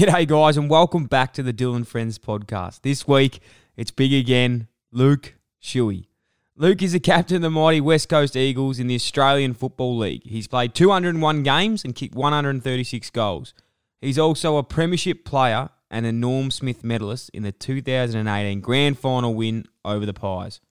G'day guys and welcome back to the Dylan Friends podcast. This week, it's big again, Luke Shuey. Luke is the captain of the mighty West Coast Eagles in the Australian Football League. He's played 201 games and kicked 136 goals. He's also a premiership player and a Norm Smith Medalist in the 2018 grand final win over the Pies.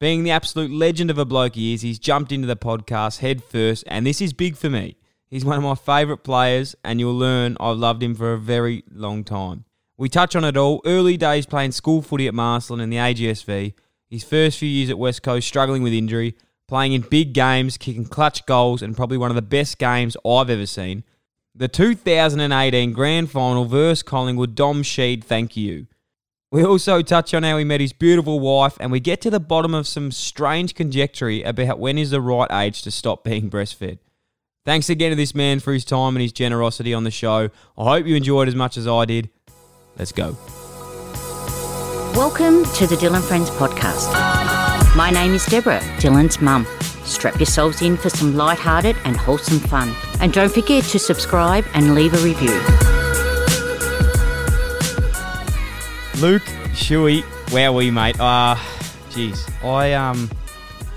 Being the absolute legend of a bloke he is, he's jumped into the podcast head first, and this is big for me. He's one of my favourite players, and you'll learn I've loved him for a very long time. We touch on it all, early days playing school footy at Marcellin in the AGSV, his first few years at West Coast struggling with injury, playing in big games, kicking clutch goals, and probably one of the best games I've ever seen. The 2018 grand final versus Collingwood, Dom Sheed, thank you. We also touch on how he met his beautiful wife, and we get to the bottom of some strange conjecture about when is the right age to stop being breastfed. Thanks again to this man for his time and his generosity on the show. I hope you enjoyed as much as I did. Let's go. Welcome to the Dylan Friends podcast. My name is Deborah, Dylan's mum. Strap yourselves in for some lighthearted and wholesome fun. And don't forget to subscribe and leave a review. Luke Shuey, wowie mate.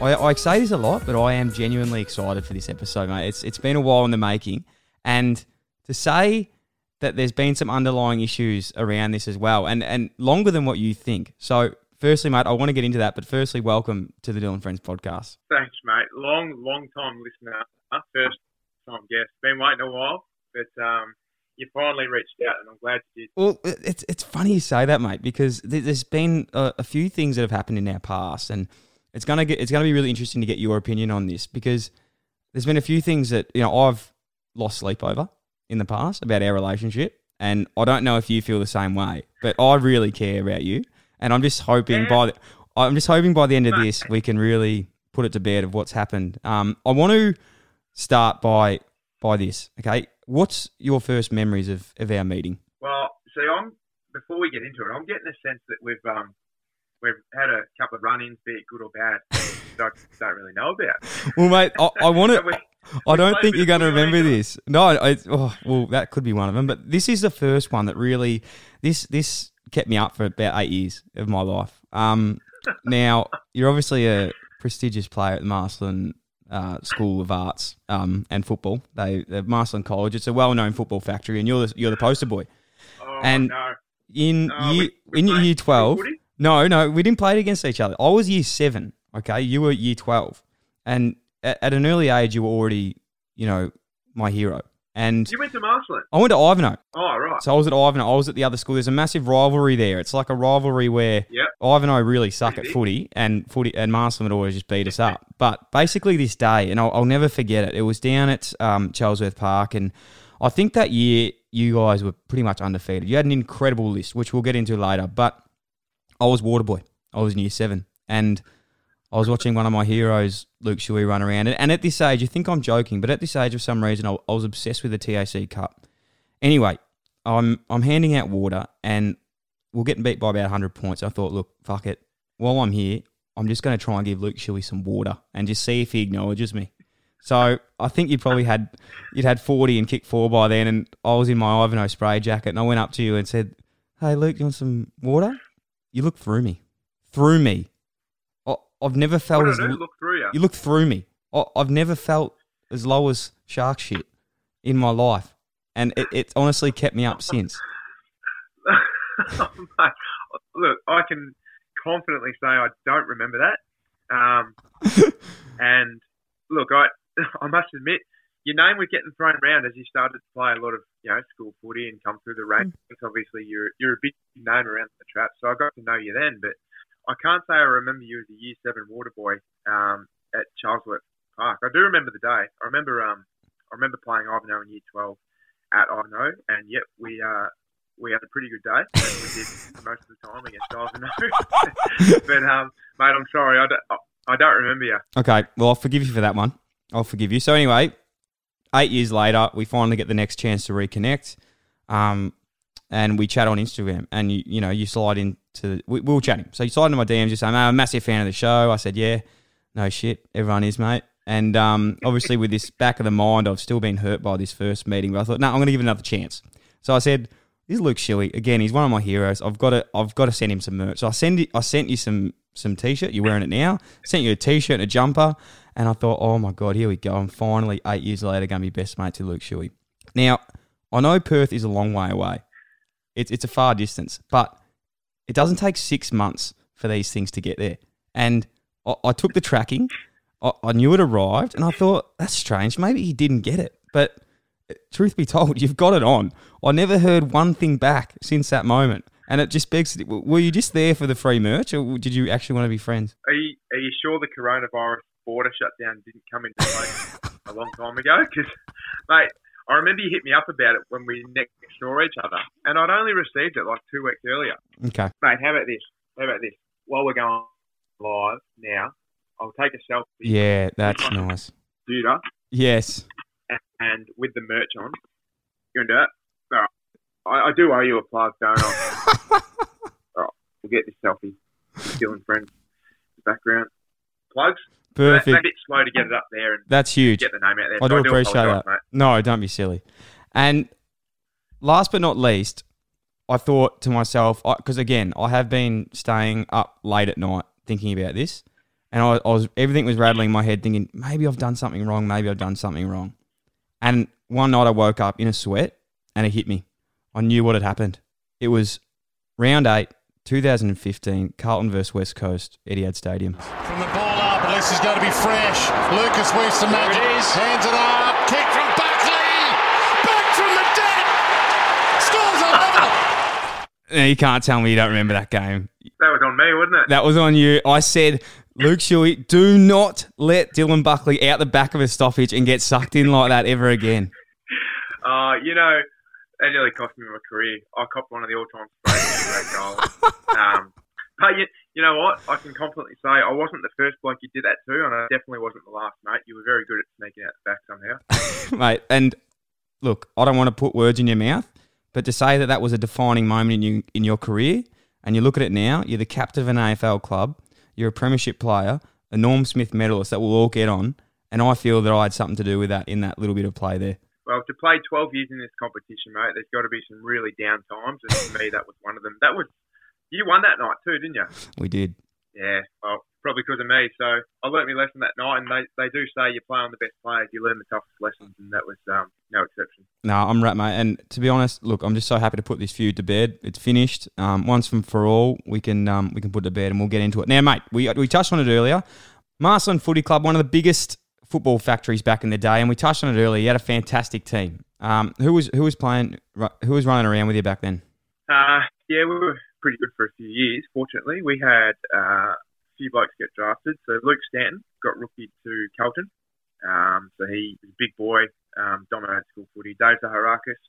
I say this a lot, but I am genuinely excited for this episode, mate. It's been a while in the making. And to say that there's been some underlying issues around this as well, and longer than what you think. So, firstly, mate, I want to get into that, but firstly, welcome to the Dylan Friends podcast. Thanks, mate. Long time listener. First time guest. Been waiting a while, but you finally reached out, and I'm glad you did. Well, it's funny you say that, mate, because there's been a few things that have happened in our past, and It's gonna be really interesting to get your opinion on this, because there's been a few things that, you know, I've lost sleep over in the past about our relationship, and I don't know if you feel the same way, but I really care about you, and I'm just hoping by the end of this we can really put it to bed of what's happened. I want to start by this. Okay, what's your first memories of our meeting? Well, see, before we get into it, I'm getting a sense that we've had a couple of run-ins, be it good or bad, that I don't really know about. Well, mate, I want to. I don't think you're going to remember this. No, that could be one of them. But this is the first one that really this kept me up for about 8 years of my life. Now you're obviously a prestigious player at the Marcellin School of Arts and football. The Marcellin College. It's a well-known football factory, and you're the poster boy. Oh, and no. In year 12. No, we didn't play it against each other. I was year 7, okay? You were year 12. And at an early age, you were already, you know, my hero. And you went to Marcellin? I went to Ivanhoe. Oh, right. So I was at Ivanhoe. I was at the other school. There's a massive rivalry there. It's like a rivalry where Ivanhoe really suck at footy, and Marcellin would always just beat us up. But basically this day, and I'll never forget it, it was down at Charlesworth Park, and I think that year you guys were pretty much undefeated. You had an incredible list, which we'll get into later, but I was water boy. I was in year 7, and I was watching one of my heroes, Luke Shuey, run around. And at this age, you think I'm joking, but at this age, for some reason, I was obsessed with the TAC Cup. Anyway, I'm handing out water, and we're getting beat by about 100 points. I thought, look, fuck it. While I'm here, I'm just going to try and give Luke Shuey some water and just see if he acknowledges me. So I think you probably had 40 and kicked 4 by then, and I was in my Ivanhoe spray jacket, and I went up to you and said, "Hey, Luke, you want some water?" You look through me. I've never felt as... look through you? You look through me. I've never felt as low as shark shit in my life. And it's honestly kept me up since. Look, I can confidently say I don't remember that. And look, I must admit, your name was getting thrown around as you started to play a lot of, you know, school footy and come through the ranks. Obviously, you're a big name around the trap, so I got to know you then. But I can't say I remember you as a Year 7 water boy at Charlesworth Park. I do remember the day. I remember playing Ivanhoe in Year 12 at Ivanhoe, and yep, we had a pretty good day. We did most of the time against Ivanhoe. But mate, I'm sorry, I don't remember you. Okay, well, I'll forgive you for that one. I'll forgive you. So anyway, 8 years later, we finally get the next chance to reconnect, and we chat on Instagram. And you slide into we were chatting, so you slide into my DMs. You say, "Mate, I'm a massive fan of the show." I said, "Yeah, no shit, everyone is, mate." And obviously, with this back of the mind, I've still been hurt by this first meeting, but I thought, no, I'm going to give it another chance. So I said, This is Luke Shuey. Again, he's one of my heroes. I've got to send him some merch. So I sent you some t-shirt. You're wearing it now. Sent you a t-shirt and a jumper. And I thought, oh my God, here we go. I'm finally 8 years later going to be best mate to Luke Shuey. Now, I know Perth is a long way away. It's a far distance, but it doesn't take 6 months for these things to get there. And I took the tracking. I knew it arrived, and I thought, that's strange. Maybe he didn't get it. But truth be told, you've got it on. I never heard one thing back since that moment. And it just begs, were you just there for the free merch, or did you actually want to be friends? Are you sure the coronavirus border shutdown didn't come into play a long time ago? Because, mate, I remember you hit me up about it when we next saw each other, and I'd only received it like 2 weeks earlier. Okay. Mate, how about this? While we're going live now, I'll take a selfie. Yeah, that's nice. Computer. Yes. And with the merch on. You want to do that? All right. I do owe you applause, don't I? All right. We'll get this selfie. Dylan Friends. Background. Plugs. Perfect. They're a bit slow to get it up there. And that's huge. Get the name out there. I do appreciate that. Mate. No, don't be silly. And last but not least, I thought to myself, because again, I have been staying up late at night thinking about this. And everything was rattling in my head thinking, maybe I've done something wrong, And one night I woke up in a sweat and it hit me. I knew what had happened. It was round 8, 2015, Carlton versus West Coast, Etihad Stadium. From the ball up, and this is going to be fresh. Lucas weaves the magic. Hands it up. Kick from Buckley. Back from the dead. Scores a level. You can't tell me you don't remember that game. That was on me, wasn't it? That was on you. I said, Luke Shuey, do not let Dylan Buckley out the back of a stoppage and get sucked in like that ever again. You know, that nearly cost me my career. I copped one of the all-time great goals. But you know what? I can confidently say I wasn't the first bloke you did that to, and I definitely wasn't the last, mate. You were very good at sneaking out the back somehow. Mate, and look, I don't want to put words in your mouth, but to say that that was a defining moment in your career, and you look at it now, you're the captain of an AFL club, you're a premiership player, a Norm Smith medalist that we'll all get on, and I feel that I had something to do with that in that little bit of play there. Well, to play 12 years in this competition, mate, there's got to be some really down times, and for me, that was one of them. You won that night too, didn't you? We did. Yeah, well, probably because of me, so I learnt my lesson that night, and they do say you play on the best players, you learn the toughest lessons, and that was no exception. No, I'm right, mate, and to be honest, look, I'm just so happy to put this feud to bed. It's finished. Once and for all, we can put it to bed, and we'll get into it. Now, mate, we touched on it earlier. Marcellin Footy Club, one of the biggest football factories back in the day, and we touched on it earlier. You had a fantastic team. Who was playing? Who was running around with you back then? Yeah, we were pretty good for a few years, fortunately. We had... few blokes get drafted. So Luke Stanton got rookied to Carlton. So he was a big boy, dominated school footy. Dave Zaharakis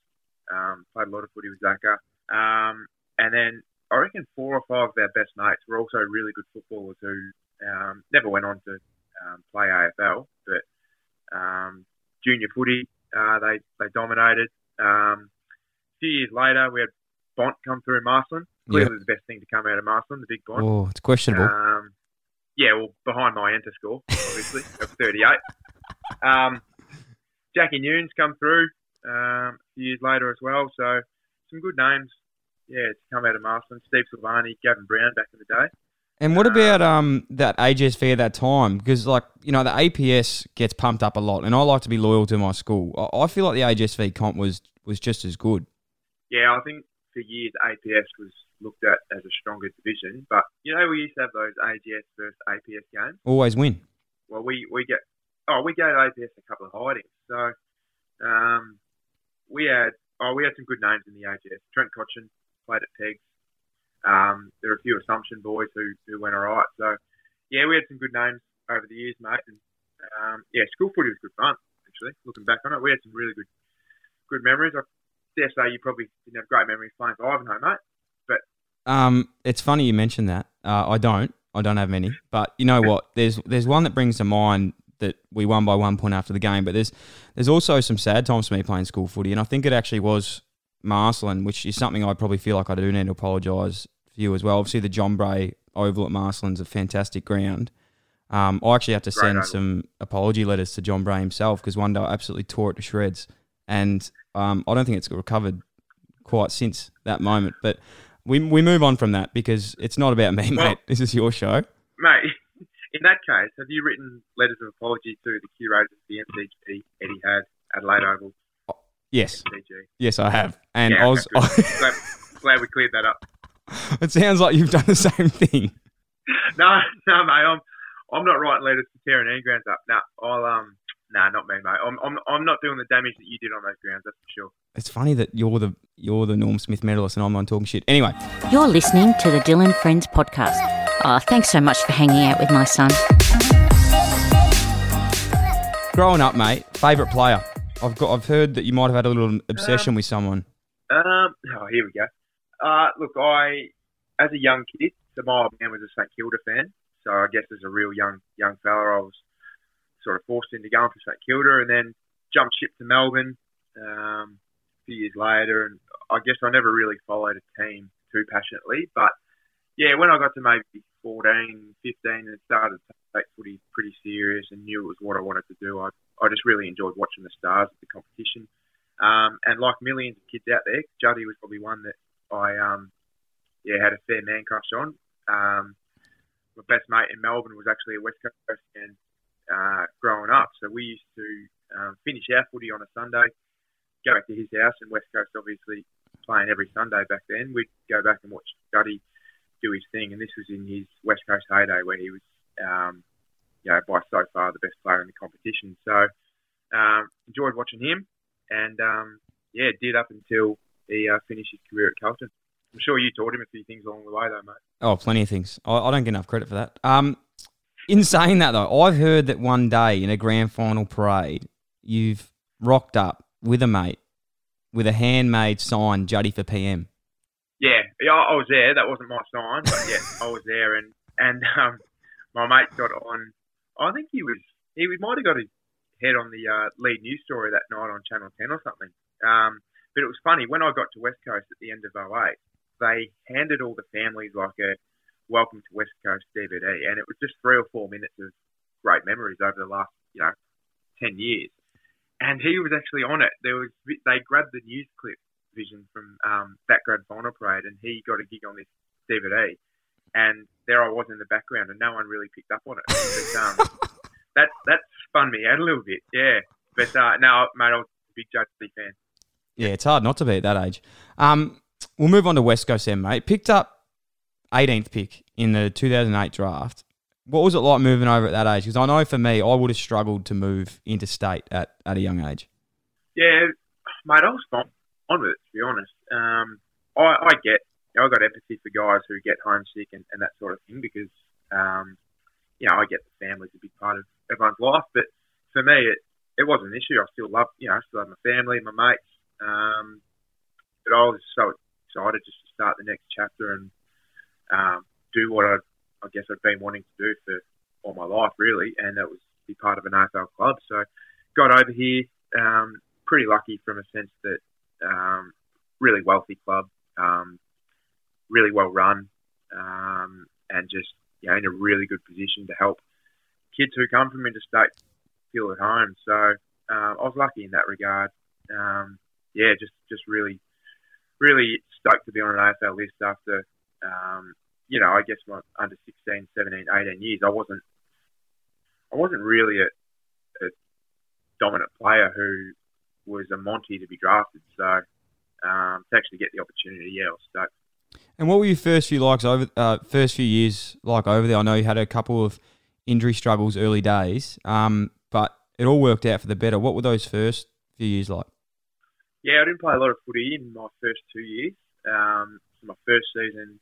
played a lot of footy with Zaka. And then I reckon 4 or 5 of our best mates were also really good footballers who never went on to play AFL, but junior footy, they dominated. A few years later, we had Bont come through Marcellin. Clearly the best thing to come out of Marcellin, the big Bont. Oh, it's questionable. Yeah, well, behind my enter score, obviously, of 38. Jackie Nune's come through a few years later as well. So some good names, yeah, to come out of Marcellin. Steve Silvani, Gavin Brown back in the day. And what about that AGSV at that time? Because, like, you know, the APS gets pumped up a lot, and I like to be loyal to my school. I feel like the AGSV comp was just as good. Yeah, I think for years APS was looked at as a stronger division, but you know, we used to have those AGS versus APS games. Always win. Well, we gave APS a couple of hidings. So we had some good names in the AGS. Trent Cochin played at Pegs. There were a few Assumption boys who went all right. So yeah, we had some good names over the years, mate. And yeah, school footy was good fun. Actually, looking back on it, we had some really good memories. I dare say you probably didn't have great memories playing for Ivanhoe, mate. It's funny you mentioned that. I don't have many, but you know what? There's one that brings to mind that we won by 1 point after the game, but there's also some sad times for me playing school footy, and I think it actually was Marcellin, which is something I probably feel like I do need to apologise for you as well. Obviously, the John Bray Oval at Marcellin's a fantastic ground. I actually have to send some apology letters to John Bray himself because one day I absolutely tore it to shreds, and I don't think it's recovered quite since that moment. But we move on from that because it's not about me, mate. This is your show. Mate, in that case, have you written letters of apology to the curators of the MCG, Eddie Had, Adelaide Oval? Yes. MCG? Yes, I have. And yeah, glad we cleared that up. It sounds like you've done the same thing. No, mate. I'm not writing letters to tearing any grounds up. Not me, mate. I'm not doing the damage that you did on those grounds. That's for sure. It's funny that you're the Norm Smith medalist and I'm on talking shit. Anyway, you're listening to the Dylan Friends podcast. Oh, thanks so much for hanging out with my son. Growing up, mate, favourite player. I've heard that you might have had a little obsession with someone. Here we go. Look, as a young kid, so my old man was a St Kilda fan. So I guess as a real young fella, I was sort of forced into going for St Kilda, and then jumped ship to Melbourne a few years later. And I guess I never really followed a team too passionately. But yeah, when I got to maybe 14, 15 and started to take footy pretty serious and knew it was what I wanted to do, I just really enjoyed watching the stars of the competition. And like millions of kids out there, Juddy was probably one that I had a fair man crush on. My best mate in Melbourne was actually a West Coast fan growing up. So we used to finish our footy on a Sunday, go back to his house, and West Coast obviously playing every Sunday back then. We'd go back and watch Juddy do his thing, and this was in his West Coast heyday where he was, by so far the best player in the competition. So enjoyed watching him and, did up until he finished his career at Carlton. I'm sure you taught him a few things along the way, though, mate. Oh, plenty of things. I don't get enough credit for that. In saying that, though, I've heard that one day in a grand final parade, you've rocked up with a mate with a handmade sign, Juddy for PM. Yeah, I was there. That wasn't my sign, but yeah, I was there. And my mate got on. I think he might have got his head on the lead news story that night on Channel 10 or something. But it was funny. When I got to West Coast at the end of 08, they handed all the families like a Welcome to West Coast DVD, and it was just 3 or 4 minutes of great memories over the last, 10 years. And he was actually on it. They grabbed the news clip vision from that grand final parade, and he got a gig on this DVD. And there I was in the background, and no one really picked up on it. But, that spun me out a little bit, yeah. But no, mate, I was a big Juddy fan. Yeah, it's hard not to be at that age. We'll move on to West Coast then, mate. Picked up 18th pick in the 2008 draft. What was it like moving over at that age? Because I know for me, I would have struggled to move interstate at a young age. Yeah, mate, I was on with it, to be honest. I got empathy for guys who get homesick and that sort of thing because, I get the family's a big part of everyone's life. But for me, it wasn't an issue. I still loved, I still had my family, my mates. But I was so excited just to start the next chapter and do what I guess I'd been wanting to do for all my life, really, and that was be part of an AFL club. So got over here, pretty lucky from a sense that really wealthy club, really well run, and just in a really good position to help kids who come from interstate feel at home. So I was lucky in that regard. Just really, really stoked to be on an AFL list after, I guess my under 16, 17, 18 years. I wasn't really a dominant player who was a Monty to be drafted. So to actually get the opportunity, I was stoked. And what were your first few years like over there? I know you had a couple of injury struggles early days, but it all worked out for the better. What were those first few years like? Yeah, I didn't play a lot of footy in my first 2 years. So my first season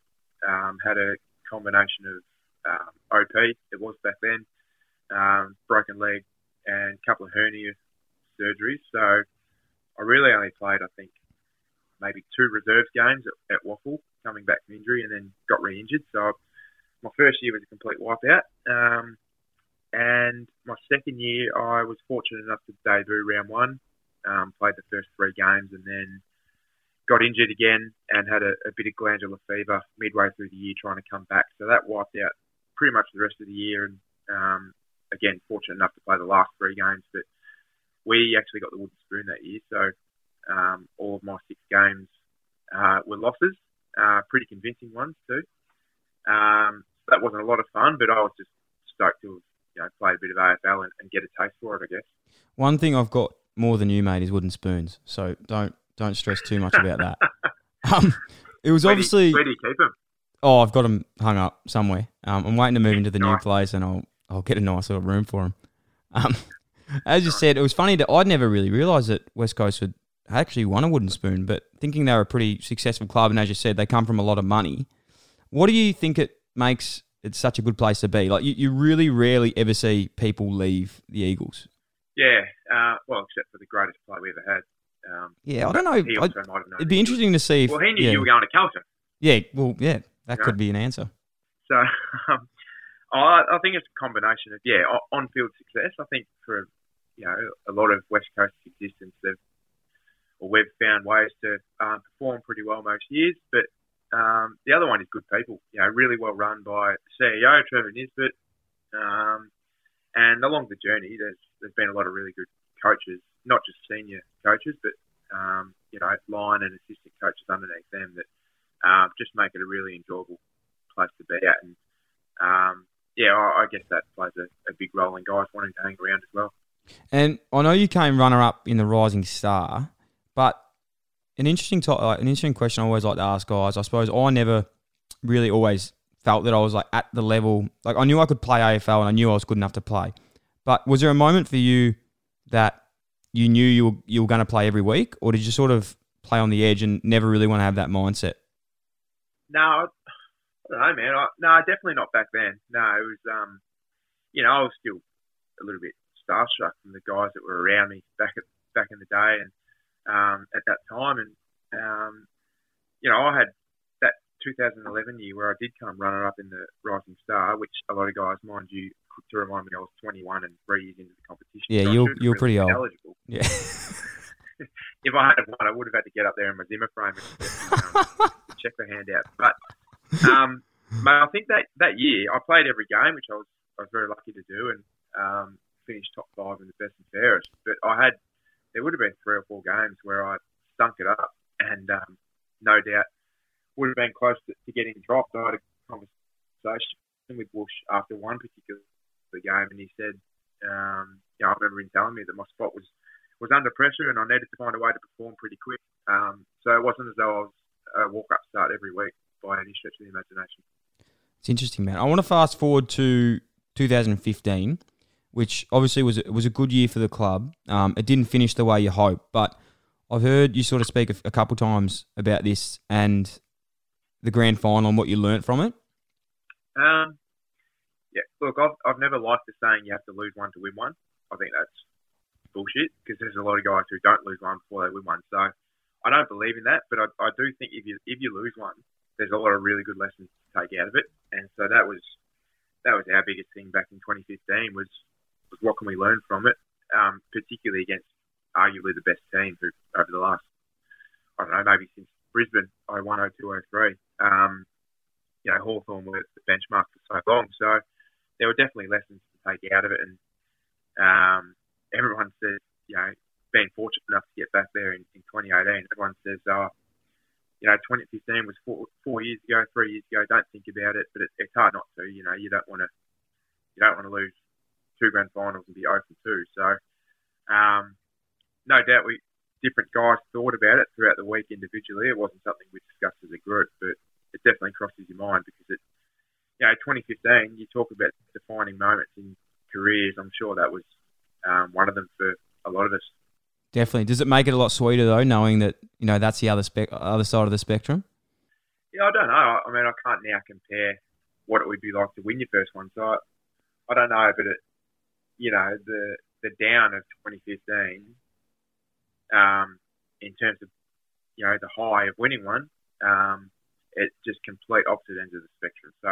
had a combination of OP, it was back then, broken leg and a couple of hernia surgeries. So I really only played, I think, maybe 2 reserves games at Waffle coming back from injury and then got re-injured. So my first year was a complete wipeout. And my second year, I was fortunate enough to debut round 1. Played the first 3 games and then got injured again and had a bit of glandular fever midway through the year trying to come back. So that wiped out pretty much the rest of the year. And again, fortunate enough to play the last 3 games, but we actually got the wooden spoon that year. So all of my 6 games were losses, pretty convincing ones too. So that wasn't a lot of fun, but I was just stoked to play a bit of AFL and get a taste for it, I guess. One thing I've got more than you, mate, is wooden spoons. So don't stress too much about that. It was obviously... Where do you keep them? Oh, I've got them hung up somewhere. I'm waiting to move into the new place, and I'll get a nice little room for them. As you said, it was funny that I'd never really realised that West Coast had actually won a wooden spoon, but thinking they were a pretty successful club, and as you said, they come from a lot of money. What do you think it makes it such a good place to be? Like, you really rarely ever see people leave the Eagles. Yeah, well, except for the greatest player we ever had. I don't know. It'd be interesting to see if... Well, he knew you were going to Carlton. Yeah, well, yeah, that could be an answer. So, I think it's a combination of, on-field success. I think for, a lot of West Coast's existence, we've found ways to perform pretty well most years. But the other one is good people, really well run by CEO Trevor Nisbet. And along the journey, there's been a lot of really good coaches, not just senior coaches, but, line and assistant coaches underneath them that just make it a really enjoyable place to be at. And, I guess that plays a big role in guys wanting to hang around as well. And I know you came runner-up in the Rising Star, but an interesting question I always like to ask guys, I suppose I never really always felt that I was at the level, I knew I could play AFL and I knew I was good enough to play. But was there a moment for you that you knew you were going to play every week, or did you sort of play on the edge and never really want to have that mindset? No, I don't know, man. Definitely not back then. No, it was, I was still a little bit starstruck from the guys that were around me back in the day and at that time. And, I had that 2011 year where I did come runner-up in the Rising Star, which a lot of guys, mind you, to remind me I was 21 and 3 years into the competition. Yeah, so you're really pretty old. Eligible. Yeah. If I had won, I would have had to get up there in my Zimmer frame and check the handout. But I think that year I played every game, which I was very lucky to do, and finished top five in the best and fairest. But there would have been three or four games where I stunk it up, and no doubt would have been close to getting dropped. I had a conversation with Bush after one particular game, and he said, I remember him telling me that my spot was under pressure, and I needed to find a way to perform pretty quick. So it wasn't as though I was a walk-up start every week by any stretch of the imagination. It's interesting, man. I want to fast forward to 2015, which obviously was a good year for the club. It didn't finish the way you hoped, but I've heard you sort of speak a couple times about this and the grand final and what you learnt from it. Look, I've never liked the saying you have to lose one to win one. I think that's bullshit because there's a lot of guys who don't lose one before they win one. So I don't believe in that, but I do think if you lose one, there's a lot of really good lessons to take out of it. And so that was our biggest thing back in 2015 was what can we learn from it, particularly against arguably the best team who over the last, I don't know, maybe since Brisbane 01, 02, 03, Hawthorn were the benchmark for so long. So there were definitely lessons to take out of it. And everyone says, being fortunate enough to get back there in 2018, everyone says, 2015 was three years ago, don't think about it, but it's hard not to, you don't want to lose two grand finals and be 0-2. So, no doubt different guys thought about it throughout the week individually. It wasn't something we discussed as a group, but it definitely crosses your mind because 2015, you talk about defining moments in careers. I'm sure that was one of them for a lot of us. Definitely. Does it make it a lot sweeter though, knowing that that's the other side of the spectrum? Yeah, I don't know. I mean, I can't now compare what it would be like to win your first one. So I don't know, but the down of 2015, in terms of the high of winning one, it's just complete opposite ends of the spectrum. So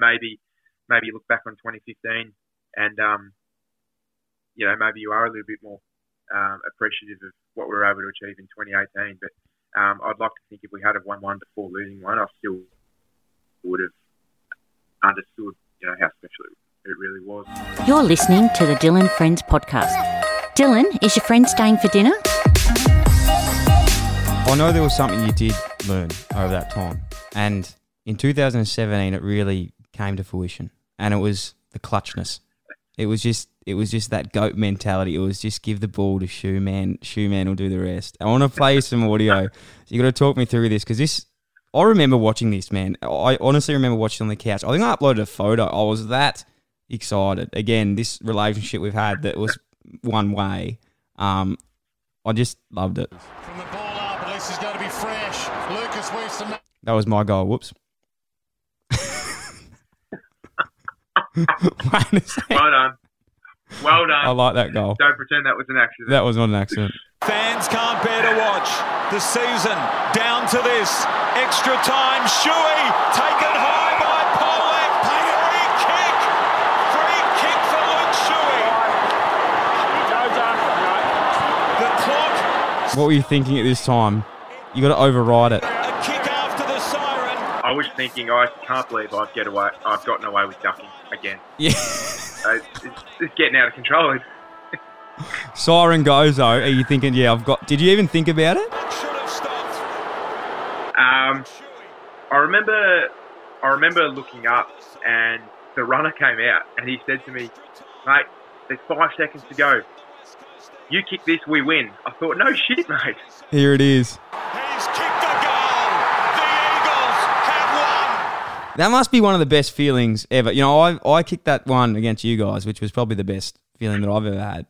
maybe look back on 2015 and maybe you are a little bit more. Appreciative of what we were able to achieve in 2018, but I'd like to think if we had won one before losing one, I still would have understood how special it really was. You're listening to the Dylan Friends podcast. Dylan, is your friend staying for dinner? I know there was something you did learn over that time, and in 2017 it really came to fruition, and it was the clutchness. It was just that goat mentality. It was just give the ball to Shoeman. Shoeman will do the rest. I want to play some audio. You got to talk me through this, because this, I remember watching this, man. I honestly remember watching on the couch. I think I uploaded a photo. I was that excited. Again, this relationship we've had that was one way. I just loved it. From the ball up, at least it's going to be fresh. Lucas weaves some... That was my goal. Whoops. Well done. I like that goal. Don't pretend that was an accident. That was not an accident. Fans can't bear to watch the season down to this extra time. Shuey taken high by Pollock. Free kick for Luke Shuey. The clock. What were you thinking at this time? You got to override it. A kick after the siren. I was thinking, I can't believe I've gotten away with ducking again. Yeah. It's getting out of control. Siren goes though. Are you thinking? Yeah, I've got. Did you even think about it? I remember looking up, and the runner came out, and he said to me, "Mate, there's 5 seconds to go. You kick this, we win." I thought, "No shit, mate." Here it is. He's kicked a goal. The Eagles have won. That must be one of the best feelings ever. You know, I kicked that one against you guys, which was probably the best feeling that I've ever had.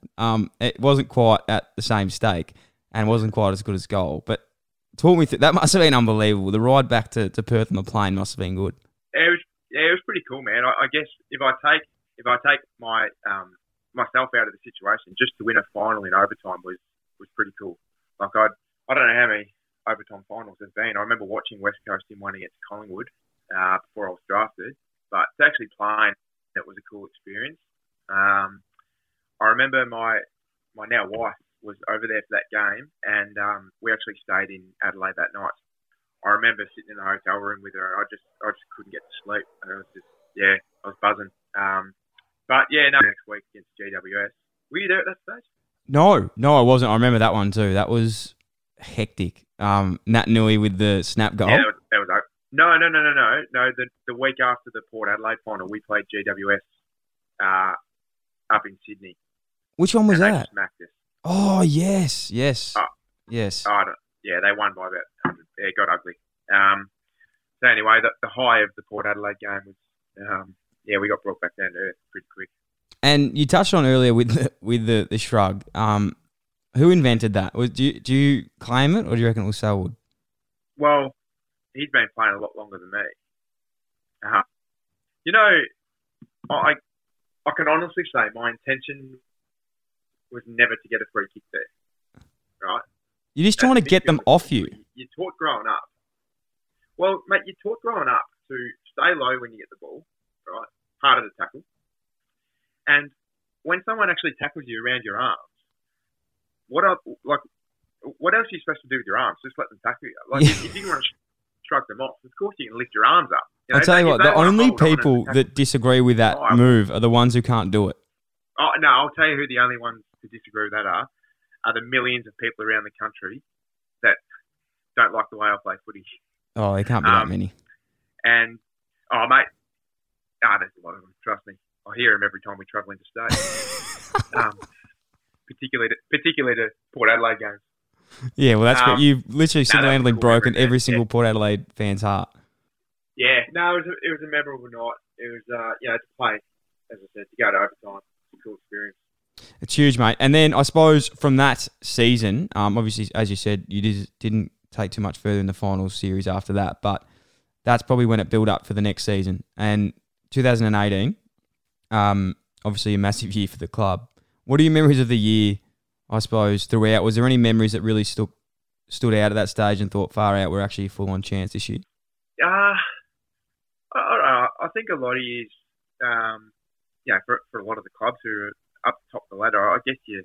It wasn't quite at the same stake and wasn't quite as good as goal, but talk me through that. Must have been unbelievable. The ride back to Perth on the plane must have been good. It was pretty cool, man. I guess if I take my myself out of the situation, just to win a final in overtime was pretty cool. Like I don't know how many overtime finals there's been. I remember watching West Coast in one against Collingwood before I was drafted, but to actually play, that was a cool experience. I remember my now wife was over there for that game, and we actually stayed in Adelaide that night. I remember sitting in the hotel room with her, and I just couldn't get to sleep. And I was buzzing. Next week against GWS. Were you there at that stage? No, I wasn't. I remember that one too. That was hectic. Nat Nui with the snap goal. Yeah, that was No. The week after the Port Adelaide final, we played GWS up in Sydney. Which one was that? They just smacked us. Oh, yes. Yes. They won by about 100. Yeah, it got ugly. So anyway, the high of the Port Adelaide game was, we got brought back down to earth pretty quick. And you touched on earlier with the shrug. Who invented that? Do you claim it, or do you reckon it was Selwood? Well, he's been playing a lot longer than me. You know, I can honestly say my intention was never to get a free kick there, right? You're just trying to get them off you. You're taught growing up. Well, mate, you're taught growing up to stay low when you get the ball, right? Harder to tackle. And when someone actually tackles you around your arms, what else are you supposed to do with your arms? Just let them tackle you. Like, if you want to shrug them off, of course you can lift your arms up. You know, I'll tell you what, the only people that disagree with that move are the ones who can't do it. Oh, no, I'll tell you who the only ones who disagree with that are the millions of people around the country that don't like the way I play footy. Oh, there can't be that many. And, oh, mate, there's a lot of them, trust me. I hear them every time we travel into state. particularly to Port Adelaide games. Yeah, well, that's what you've literally single-handedly broken every single Port Adelaide fan's heart. Yeah, no, it was a memorable night. It was, to play, as I said, to go to overtime. It was a cool experience. It's huge, mate. And then I suppose from that season, obviously, as you said, you didn't take too much further in the final series after that, but that's probably when it built up for the next season. And 2018, obviously a massive year for the club. What are your memories of the year, I suppose, throughout? Was there any memories that really stood out at that stage and thought, far out, we're actually full-on chance this year? I think a lot of years, for a lot of the clubs who are up the top of the ladder, I guess you're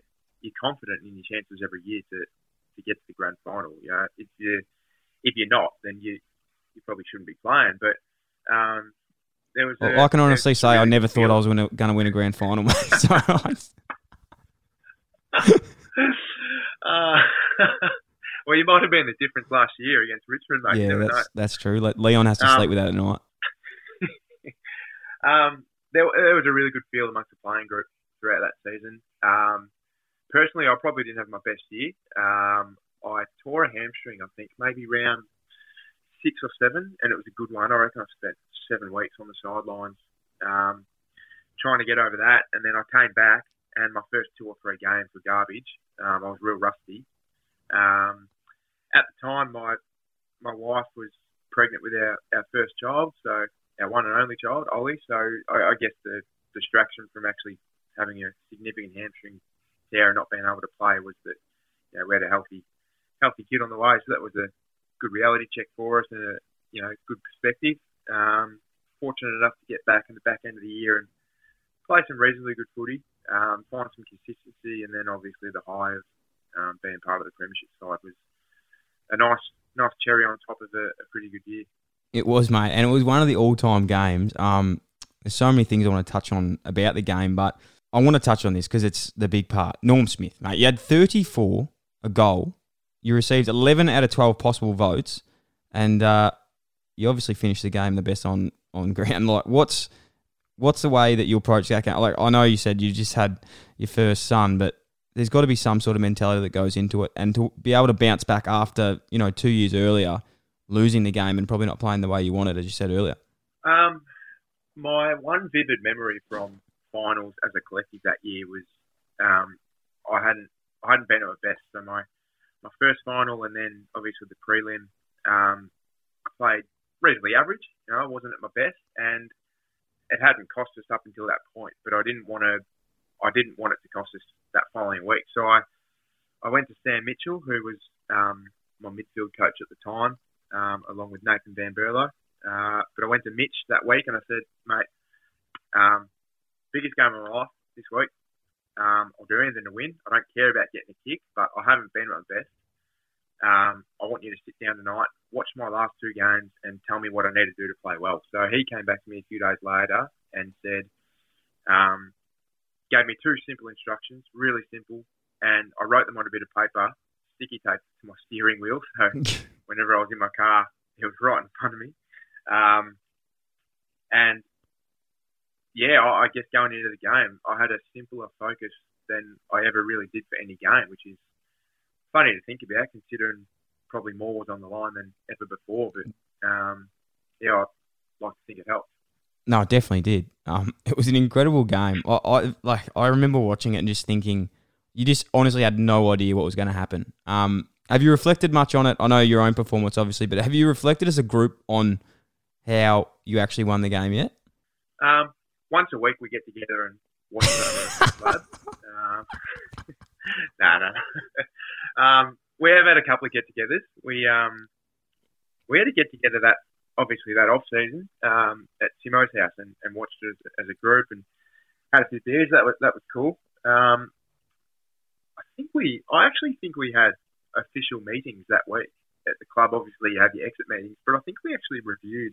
confident in your chances every year to get to the grand final. You know, if you're not, then you probably shouldn't be playing. But I can honestly say I never thought I was going to win a grand final. Mate. So Well, you might have been the difference last year against Richmond, mate. Yeah, that's true. Leon has to sleep without a night. There was a really good feel amongst the playing group throughout that season. Personally, I probably didn't have my best year. I tore a hamstring, I think, maybe round 6 or 7, and it was a good one. I reckon I spent 7 weeks on the sidelines trying to get over that, and then I came back, and my first 2 or 3 games were garbage. I was real rusty. At the time, my wife was pregnant with our first child, so our one and only child, Ollie, so I guess the distraction from actually having a significant hamstring tear and not being able to play was that, you know, we had a healthy kid on the way, so that was a good reality check for us and a, you know, good perspective. Fortunate enough to get back in the back end of the year and play some reasonably good footy, find some consistency, and then obviously the high of being part of the premiership side was a nice cherry on top of a pretty good year. It was, mate, and it was one of the all-time games. There's so many things I want to touch on about the game, but I want to touch on this because it's the big part. Norm Smith, mate, you had 34, a goal. You received 11 out of 12 possible votes, and you obviously finished the game the best on ground. Like, what's the way that you approach that game? Like, I know you said you just had your first son, but there's got to be some sort of mentality that goes into it, and to be able to bounce back after, you know, 2 years earlier, losing the game and probably not playing the way you wanted, as you said earlier. My one vivid memory from finals as a collective that year was I hadn't been at my best, so my first final and then obviously the prelim, I played reasonably average. You know, I wasn't at my best, and it hadn't cost us up until that point. But I didn't want it to cost us that following week. So I went to Sam Mitchell, who was my midfield coach at the time, along with Nathan Van Berlo. But I went to Mitch that week and I said, mate, biggest game of my life this week. I'll do anything to win. I don't care about getting a kick, but I haven't been at my best. I want you to sit down tonight, watch my last 2 games, and tell me what I need to do to play well. So he came back to me a few days later and said, gave me 2 simple instructions, really simple, and I wrote them on a bit of paper, sticky tape to my steering wheel. So whenever I was in my car, it was right in front of me. And yeah, I guess going into the game, I had a simpler focus than I ever really did for any game, which is funny to think about, considering probably more was on the line than ever before. But yeah, I like to think it helped. No, it definitely did. It was an incredible game. I remember watching it and just thinking, you just honestly had no idea what was going to happen. Have you reflected much on it? I know your own performance, obviously, but have you reflected as a group on how you actually won the game yet? Once a week we get together and watch it over. No. We have had a couple of get-togethers. We had a get-together that, obviously, that off-season at Simo's house and watched it as a group and had a few beers. That was cool. I actually think we had official meetings that week at the club. Obviously, you have your exit meetings, but I think we actually reviewed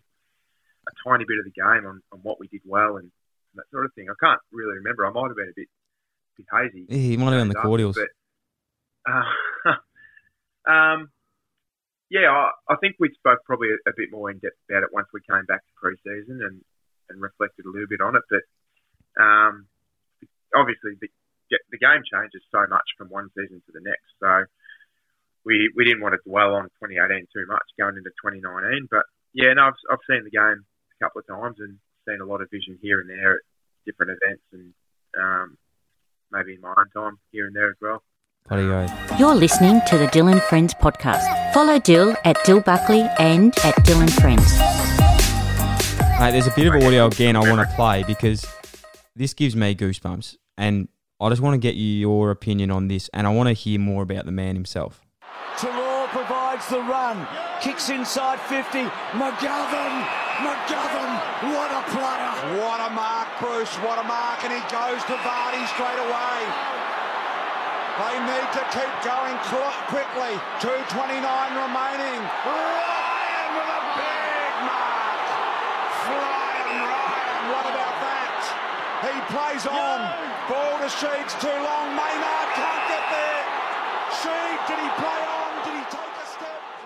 a tiny bit of the game on what we did well and that sort of thing. I can't really remember. I might have been a bit hazy. Yeah, he might have been the cordials. But, yeah, I think we spoke probably a bit more in depth about it once we came back to pre-season and reflected a little bit on it. But obviously, the game changes so much from one season to the next. So we didn't want to dwell on 2018 too much going into 2019. But yeah, no, I've seen the game a couple of times and seen a lot of vision here and there at different events and maybe in my own time here and there as well. You're listening to the Dylan Friends podcast. Follow Dill at Dill Buckley and at Dylan Friends. Mate, there's a bit of audio again I want to play because this gives me goosebumps, and I just want to get you your opinion on this, and I want to hear more about the man himself. Talor provides the run, kicks inside 50. McGovern, what a player. What a mark, Bruce, what a mark, and he goes to Vardy straight away. They need to keep going quickly. 2:29 remaining. Ryan with a big mark. Flying Ryan. What about that? He plays on. Ball to Sheed's too long. Maynard can't get there. Sheed, did he play on? Did he take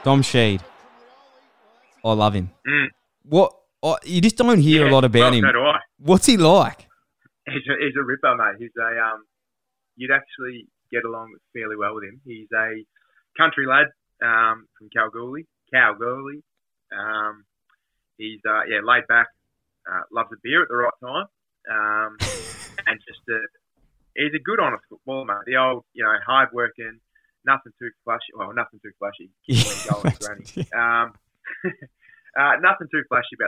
Dom Sheed. I love him. What you just don't hear a lot about him. So do I. What's he like? He's a ripper, mate. He's a you'd actually get along fairly well with him. He's a country lad from Kalgoorlie. He's laid back, loves a beer at the right time, and just he's a good, honest footballer, mate. The old, hard working, nothing too flashy. Nothing too flashy about the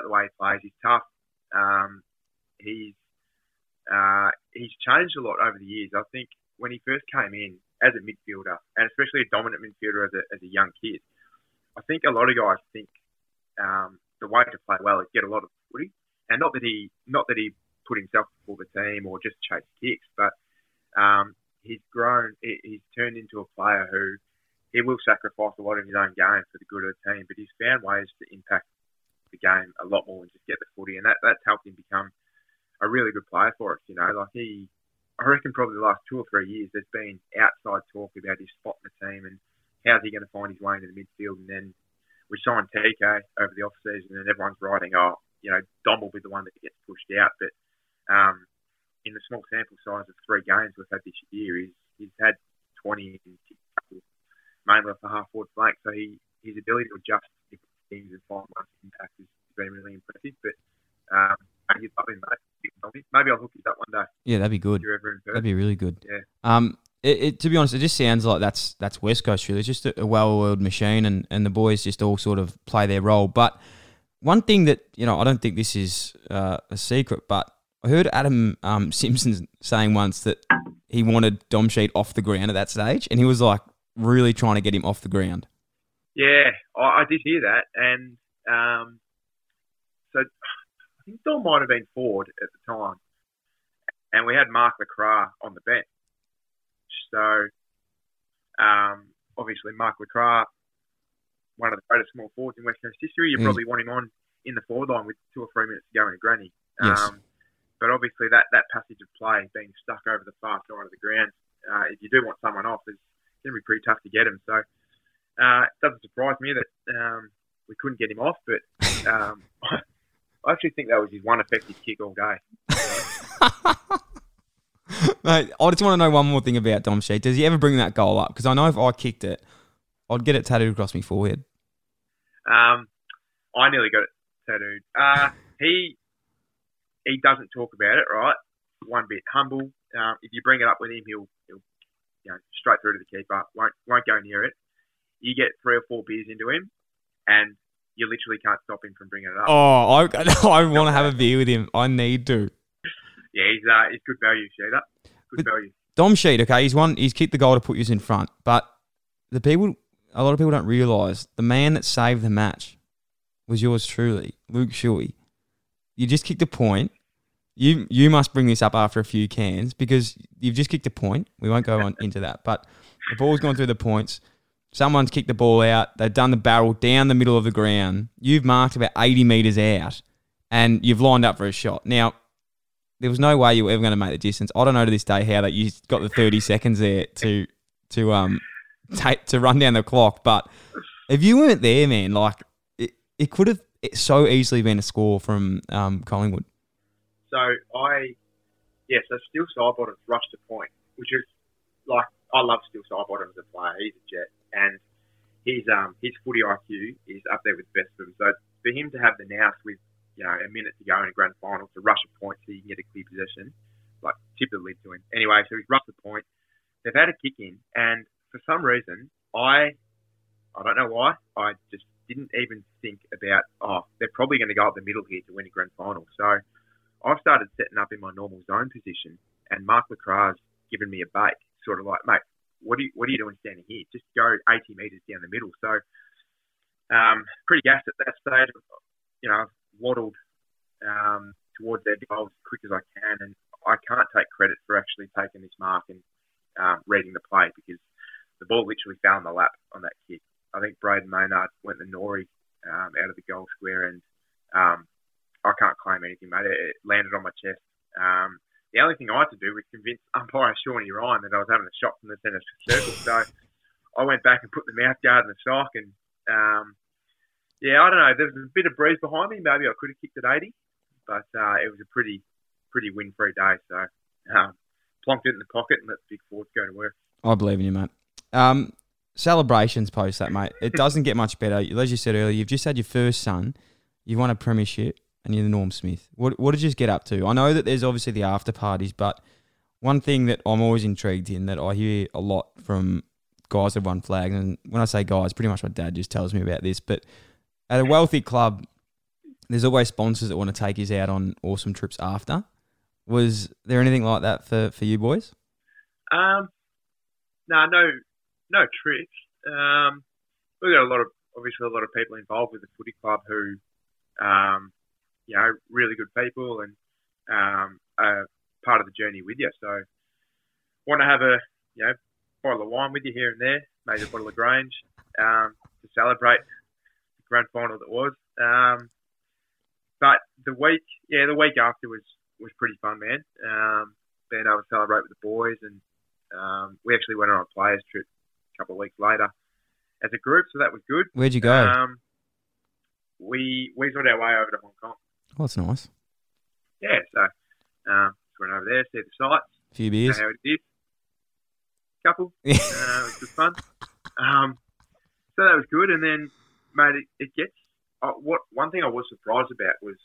way he plays. He's tough. He's changed a lot over the years. I think when he first came in as a midfielder, and especially a dominant midfielder as a young kid, I think a lot of guys think the way to play well is get a lot of footy, and not that he put himself before the team or just chased kicks, but he's grown. He's turned into a player who he will sacrifice a lot of his own game for the good of the team, but he's found ways to impact the game a lot more and just get the footy, and that's helped him become a really good player for us. I reckon probably the last 2 or 3 years there's been outside talk about his spot in the team and how's he going to find his way into the midfield, and then we signed TK over the off-season and everyone's writing, Dom will be the one that gets pushed out. But in the small sample size of 3 games we've had this year, he's had 20 and mainly off the half-forward flank. So his ability to adjust things and find one's impact has been really impressive. But you'd love him, mate. Maybe I'll hook you up one day. Yeah, that'd be good. That'd be really good. Yeah. To be honest, it just sounds like that's West Coast, really. It's just a well-oiled machine, and the boys just all sort of play their role. But one thing that, I don't think this is a secret, but I heard Adam Simpson saying once that he wanted Dom Sheed off the ground at that stage, and he was like really trying to get him off the ground. Yeah, I did hear that. And so I think Dom might have been forward at the time, and we had Mark Lecrae on the bench. So, obviously, Mark Lecrae, one of the greatest small forwards in West Coast history, you probably want him on in the forward line with 2 or 3 minutes to go in a granny. Yes. But obviously, that passage of play being stuck over the far side of the ground, if you do want someone off, it's going to be pretty tough to get him. So, it doesn't surprise me that we couldn't get him off, but I actually think that was his one effective kick all day. Mate, I just want to know one more thing about Dom Sheed. Does he ever bring that goal up? Because I know if I kicked it, I'd get it tattooed across my forehead. I nearly got it tattooed. He doesn't talk about it, right? One bit humble. If you bring it up with him, he'll straight through to the keeper. Won't go near it. You get 3 or 4 beers into him, and you literally can't stop him from bringing it up. Oh, I want to have a beer with him. I need to. Yeah, he's good value, Sheeder. Good value. Dom Sheed, okay, he's kicked the goal to put you in front, but a lot of people don't realise the man that saved the match was yours truly, Luke Shuey. You just kicked a point. You must bring this up after a few cans because you've just kicked a point. We won't go on into that, but the ball's gone through the points. Someone's kicked the ball out. They've done the barrel down the middle of the ground. You've marked about 80 metres out, and you've lined up for a shot. Now, there was no way you were ever going to make the distance. I don't know to this day how that you got the 30 seconds there to run down the clock. But if you weren't there, man, like it could have so easily been a score from Collingwood. So Steele Sidebottom's rushed a point, which is like I love Steele Sidebottom as a player. He's a jet, and his footy IQ is up there with the best of them. So for him to have the nous with a minute to go in a grand final to rush a point so you can get a clear possession, like tip the lid to him. Anyway, so he's rushed the point. They've had a kick in, and for some reason, I don't know why, I just didn't even think about, they're probably going to go up the middle here to win a grand final. So I've started setting up in my normal zone position, and Mark Lecrae's given me a bait, sort of like, mate, what are you doing standing here? Just go 80 metres down the middle. So pretty gassed at that stage. I've waddled towards their goal as quick as I can, and I can't take credit for actually taking this mark and reading the play because the ball literally fell in my lap on that kick. I think Braden Maynard went the Norrie out of the goal square, and I can't claim anything, mate. It landed on my chest. The only thing I had to do was convince umpire Shawnee Ryan that I was having a shot from the centre circle, so I went back and put the mouth guard in the sock and Yeah, I don't know. There's a bit of breeze behind me. Maybe I could have kicked at 80, but it was a pretty wind-free day. So plonked it in the pocket and let the big forwards go to work. I believe in you, mate. Celebrations post that, mate. It doesn't get much better. As you said earlier, you've just had your first son. You won a premiership and you're the Norm Smith. What did you just get up to? I know that there's obviously the after parties, but one thing that I'm always intrigued in that I hear a lot from guys that won flags, and when I say guys, pretty much my dad just tells me about this, but at a wealthy club, there's always sponsors that want to take us out on awesome trips after. Was there anything like that for you boys? No trips. We've got a lot of people involved with the footy club who, really good people and are part of the journey with you. So want to have a bottle of wine with you here and there, maybe a bottle of Grange to celebrate the grand final that was. But the week after was pretty fun, man. Being able to celebrate with the boys, and we actually went on a players trip a couple of weeks later as a group, so that was good. Where'd you go? We sort our way over to Hong Kong. Oh, that's nice. Yeah, so went over there, see the sights. A few beers. How it is. Couple. It was good fun. So that was good. And then, mate, it gets... one thing I was surprised about was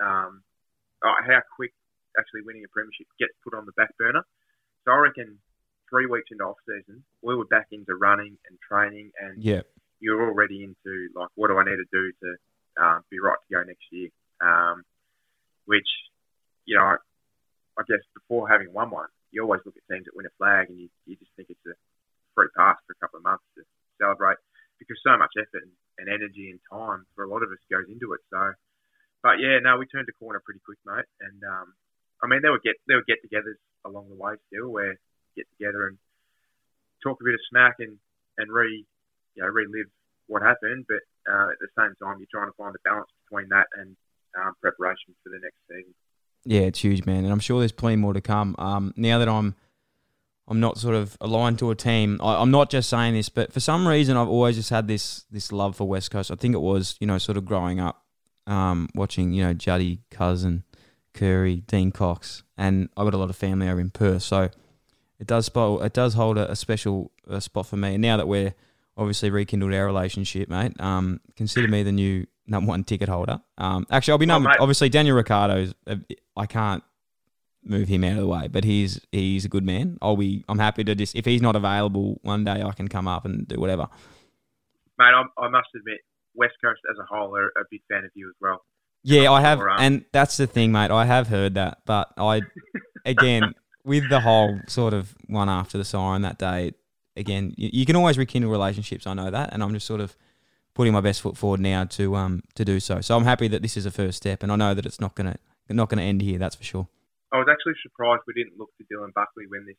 how quick actually winning a premiership gets put on the back burner. So I reckon 3 weeks into off-season, we were back into running and training, and you're already into, like, what do I need to do to be right to go next year? Which, I guess before having won one, you always look at teams that win a flag and you just think it's a free pass for a couple of months to celebrate, because so much effort and energy and time for a lot of us goes into it. So, but we turned the corner pretty quick, mate. And there were get-togethers along the way still, where you get together and talk a bit of smack and relive what happened. But at the same time, you're trying to find the balance between that and preparation for the next season. Yeah, it's huge, man. And I'm sure there's plenty more to come. Now that I'm not sort of aligned to a team. I'm not just saying this, but for some reason I've always just had this love for West Coast. I think it was, sort of growing up, watching, Juddy, Cousin, Curry, Dean Cox, and I've got a lot of family over in Perth. So it does hold a special spot for me. And now that we're obviously rekindled our relationship, mate, consider me the new #1 ticket holder. Actually, I'll be number... Obviously, Daniel Ricciardo's... I can't move him out of the way, but he's a good man. I'm happy to just... If he's not available one day, I can come up and do whatever. Mate, I must admit, West Coast as a whole are a big fan of you as well. Yeah, I have. And that's the thing, mate. I have heard that. But I, again, with the whole sort of one after the siren that day, again, you can always rekindle relationships. I know that. And I'm just sort of putting my best foot forward now to do so. So I'm happy that this is a first step, and I know that it's not gonna end here. That's for sure. I was actually surprised we didn't look to Dylan Buckley when this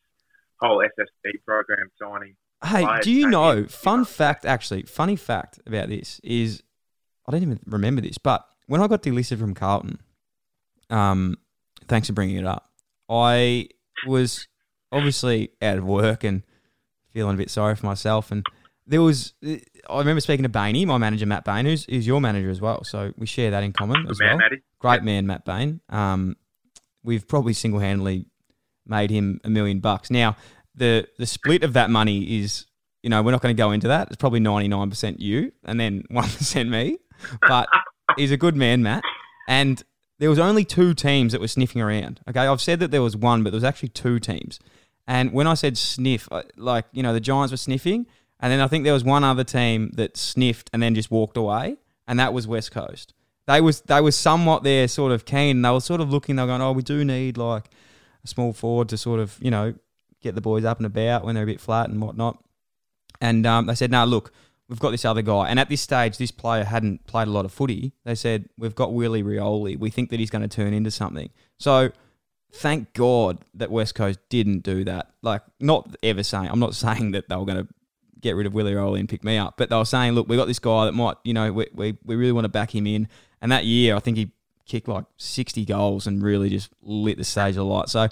whole SSB program signing. Hey, do you know? Funny fact about this is, I don't even remember this, but when I got delisted from Carlton, thanks for bringing it up, I was obviously out of work and feeling a bit sorry for myself, and I remember speaking to Bainey, my manager, Matt Bain, who's your manager as well. So we share that in common as well. Matty. Great man, Matt Bain. We've probably single-handedly made him $1 million. Now, the split of that money is, we're not going to go into that. It's probably 99% you and then 1% me. But he's a good man, Matt. And there was only two teams that were sniffing around. Okay, I've said that there was one, but there was actually two teams. And when I said sniff, the Giants were sniffing. And then I think there was one other team that sniffed and then just walked away, and that was West Coast. They were somewhat there, sort of keen. They were sort of looking. They were going, oh, we do need like a small forward to sort of get the boys up and about when they're a bit flat and whatnot. And they said, no, look, we've got this other guy. And at this stage, this player hadn't played a lot of footy. They said, we've got Willie Rioli. We think that he's going to turn into something. So thank God that West Coast didn't do that. Like, I'm not saying that they were going to get rid of Willie Rioli and pick me up. But they were saying, look, we got this guy that might, we really want to back him in. And that year, I think he kicked like 60 goals and really just lit the stage alight. So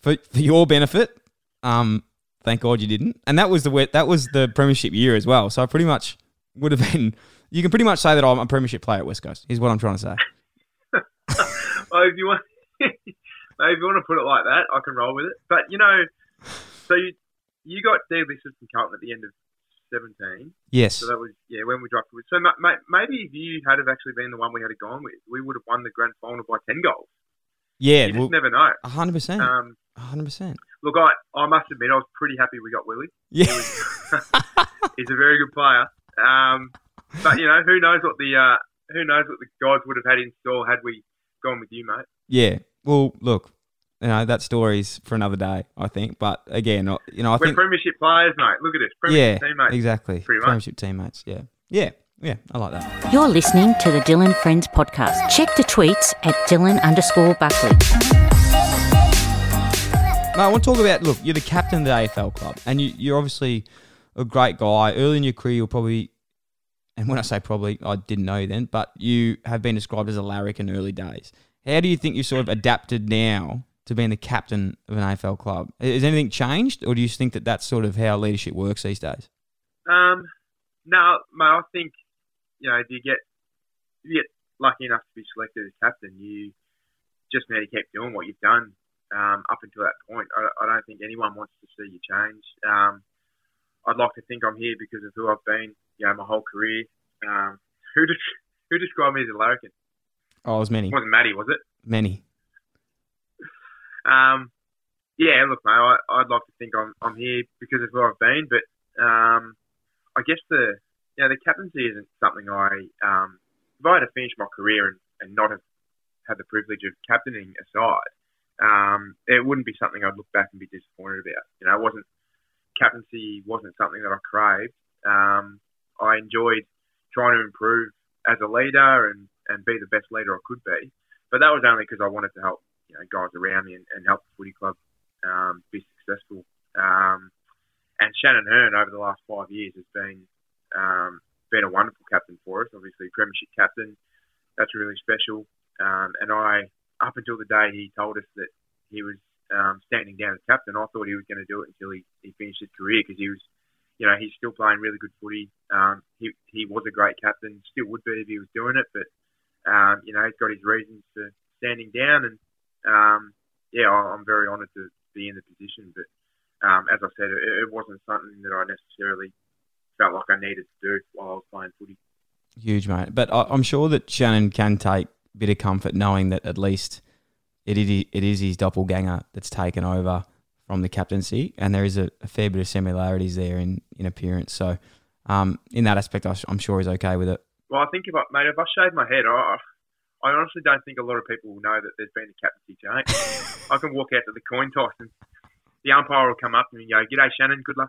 for your benefit, thank God you didn't. And that was the premiership year as well. So I pretty much would have been, you can pretty much say that I'm a premiership player at West Coast, is what I'm trying to say. Well, if you want, if you want to put it like that, I can roll with it. But, you know, so you got delisted from Carlton at the end of 17. Yes. So that was, yeah, when we dropped it. So maybe if you had have actually been the one we had gone with, we would have won the grand final by 10 goals. Yeah. You just never know. 100%. 100%. Look, I must admit, I was pretty happy we got Willie. Yeah. He's a very good player. But, you know, who knows what the gods would have had in store had we gone with you, mate. Yeah. Well, look, you know, that story's for another day, I think. But again, you know, we're premiership players, mate. Look at this. Premiership teammates. Exactly. Premiership teammates. Yeah. Yeah. Yeah. I like that. You're listening to the Dylan Friends podcast. Check the tweets at Dylan_Buckley. No, I want to talk about, look, you're the captain of the AFL club and you're obviously a great guy. Early in your career, you'll probably, and when I say probably, I didn't know you then, but you have been described as a larrick in early days. How do you think you've sort of adapted now to being the captain of an AFL club? Has anything changed, or do you think that that's sort of how leadership works these days? No, mate, I think, you know, if you get lucky enough to be selected as captain, you just need to keep doing what you've done. Up until that point, I don't think anyone wants to see you change. I'd like to think I'm here because of who I've been, you know, my whole career. Who described me as a larrikin? Oh, it was many. It wasn't Matty, was it? Many. Yeah, look, mate, I'd like to think I'm here because of who I've been, but I guess the captaincy isn't something if I had to finish my career and not have had the privilege of captaining a side, it wouldn't be something I'd look back and be disappointed about. You know, captaincy wasn't something that I craved. I enjoyed trying to improve as a leader and be the best leader I could be. But that was only because I wanted to help, you know, guys around me and help the footy club be successful. And Shannon Hearn over the last 5 years has been a wonderful captain for us. Obviously, premiership captain, that's really special. Up until the day he told us that he was standing down as captain, I thought he was going to do it until he finished his career, because he was, you know, he's still playing really good footy. He was a great captain, still would be if he was doing it, but, you know, he's got his reasons for standing down, and, yeah, I'm very honoured to be in the position, but as I said, it wasn't something that I necessarily felt like I needed to do while I was playing footy. Huge, mate. But I'm sure that Shannon can take bit of comfort knowing that at least it is his doppelganger that's taken over from the captaincy, and there is a fair bit of similarities there in appearance. So in that aspect, I'm sure he's okay with it. Well, I think if I shave my head, I honestly don't think a lot of people will know that there's been a captaincy change. I can walk out to the coin toss and the umpire will come up and go, "G'day, Shannon, good luck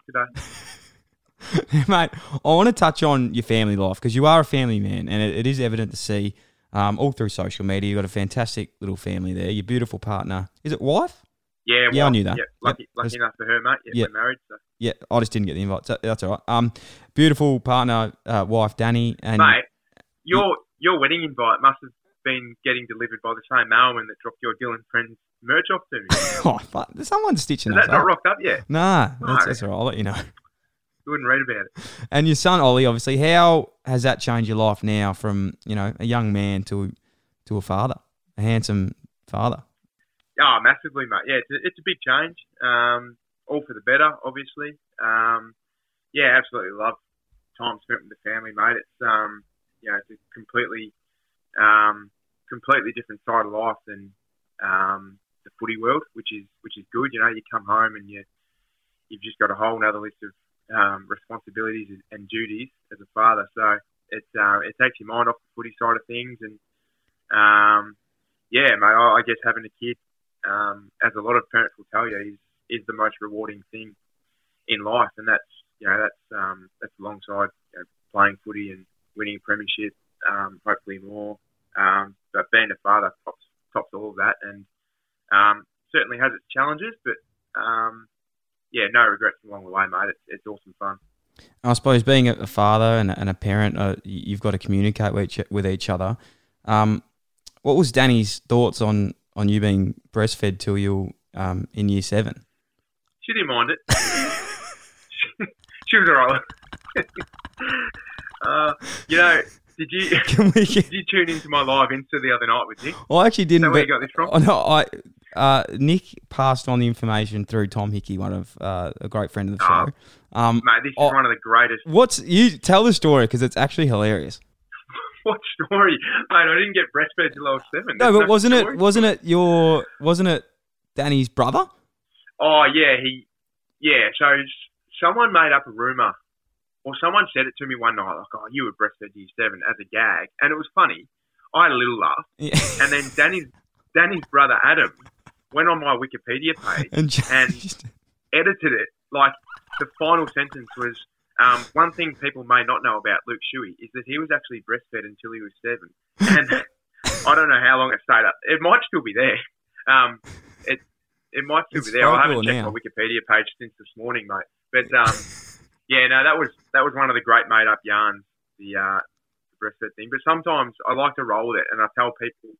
today." Mate, I want to touch on your family life, because you are a family man, and it is evident to see all through social media. You've got a fantastic little family there. Your beautiful partner. Is it wife? Yeah, wife. I knew that. Yeah, lucky enough for her, mate. Yeah, we're married. So. Yeah, I just didn't get the invite. So that's all right. Beautiful partner, wife, Danny. And mate, your wedding invite must have been getting delivered by the same mailman that dropped your Dylan Friends merch off to me. Oh, but someone's stitching that up. Is that not rocked up yet? Nah, no. That's all right. I'll let you know. You wouldn't read about it. And your son, Ollie, obviously, how has that changed your life now from, you know, a young man to a father, a handsome father? Oh, massively, mate. Yeah, it's a big change. All for the better, obviously. Yeah, absolutely love time spent with the family, mate. It's, you know, it's a completely different side of life than the footy world, which is good. You know, you come home and you've just got a whole nother list of responsibilities and duties as a father, so it takes your mind off the footy side of things, and yeah, mate, I guess having a kid, as a lot of parents will tell you, is the most rewarding thing in life, and that's alongside, you know, playing footy and winning a premiership, hopefully more, but being a father tops all of that, and certainly has its challenges, but yeah, no regrets along the way, mate. It's awesome fun. I suppose being a father and a parent, you've got to communicate with each other. What was Danny's thoughts on you being breastfed till you in year 7? She didn't mind it. She was all right. You know, did you tune into my live Insta the other night with Nick? I actually didn't. Is that where you got this from? Oh, no, Nick passed on the information through Tom Hickey, one of a great friend of the show. Mate, this is one of the greatest. You tell the story because it's actually hilarious. What story, mate? I didn't get breastfed till I was 7. No, but wasn't it Danny's brother? Oh yeah, so someone made up a rumor, or someone said it to me one night, like, "Oh, you were breastfed till you were 7" as a gag, and it was funny. I had a little laugh, yeah. And then Danny's brother Adam went on my Wikipedia page and edited it. Like, the final sentence was, one thing people may not know about Luke Shuey is that he was actually breastfed until he was 7. And I don't know how long it stayed up. It might still be there. It might still be there. I haven't checked my Wikipedia page since this morning, mate. But, yeah, no, that was one of the great made-up yarns, the breastfed thing. But sometimes I like to roll with it, and I tell people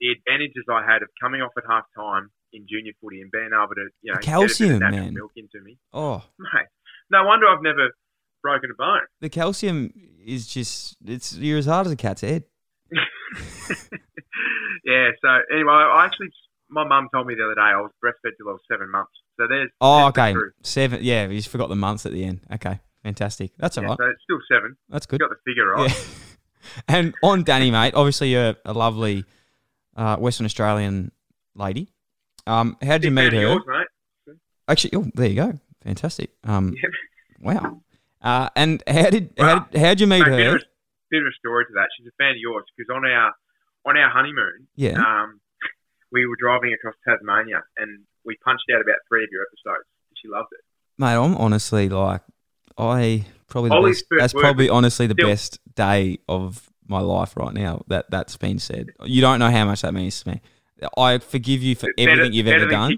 the advantages I had of coming off at half-time in junior footy and being able to, you know, calcium, get a bit of natural milk into me. Oh. Mate, no wonder I've never broken a bone. The calcium is just, you're as hard as a cat's head. Yeah, so anyway, my mum told me the other day I was breastfed till I was 7 months. So there's... Oh, okay. The 7, yeah, you just forgot the months at the end. Okay, fantastic. That's all right. So it's still 7. That's good. You got the figure right. Yeah. And on Danny, mate, obviously you're a lovely Western Australian lady. How did you meet her? Yours, mate. Actually, there you go. Fantastic. Yeah. Wow. And how'd you meet her? Bit of a story to that. She's a fan of yours because on our honeymoon, yeah. We were driving across Tasmania and we punched out about 3 of your episodes. She loved it, mate. I'm honestly like, that's probably the best day of my life right now. That's been said. You don't know how much that means to me. I forgive you for everything you've ever done.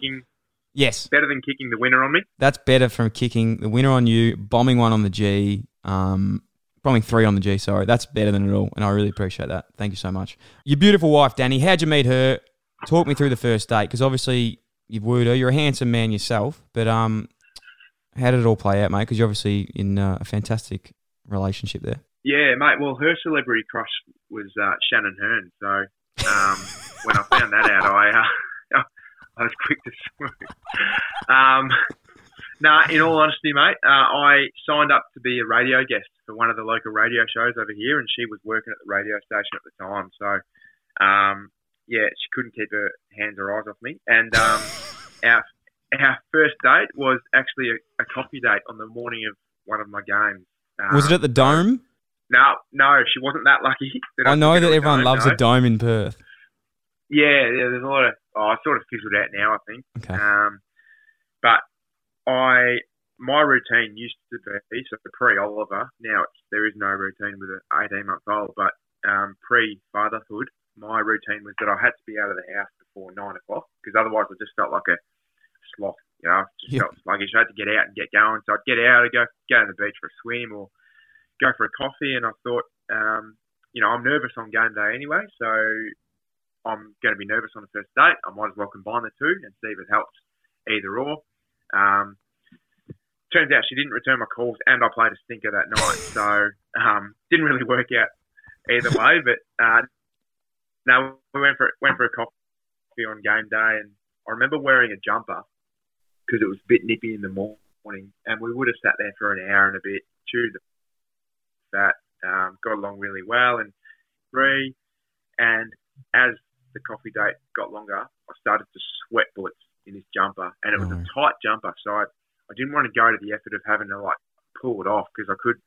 Yes. Better than kicking the winner on me? That's better from kicking the winner on you, bombing 1 on the G, bombing 3 on the G, sorry. That's better than it all, and I really appreciate that. Thank you so much. Your beautiful wife, Danny, how'd you meet her? Talk me through the first date, because obviously you've wooed her. You're a handsome man yourself, but how did it all play out, mate? Because you're obviously in a fantastic relationship there. Yeah, mate. Well, her celebrity crush was Shannon Hearn, so when I found that out, I was quick to swoon. In all honesty, mate, I signed up to be a radio guest for one of the local radio shows over here, and she was working at the radio station at the time. So, yeah, she couldn't keep her hands or eyes off me. And our first date was actually a coffee date on the morning of one of my games. Was it at the Dome? No, she wasn't that lucky. I know that everyone loves the Dome in Perth. Yeah, there's a lot of... Oh, it's sort of fizzled out now, I think. Okay. But my routine used to be, so for pre-Oliver, now there is no routine with an 18-month-old, but pre-fatherhood, my routine was that I had to be out of the house before 9 o'clock because otherwise I just felt like a sloth. You know, I just felt sluggish. I had to get out and get going. So I'd get out and go to the beach for a swim or go for a coffee, and I thought, you know, I'm nervous on game day anyway, so... I'm going to be nervous on the first date. I might as well combine the two and see if it helps either or. Turns out she didn't return my calls and I played a stinker that night. So didn't really work out either way. But no, we went for a coffee on game day. And I remember wearing a jumper because it was a bit nippy in the morning. And we would have sat there for an hour and a bit, chewed the fat, got along really well. And as the coffee date got longer, I started to sweat bullets in this jumper, and it was a tight jumper, so I didn't want to go to the effort of having to like pull it off because I could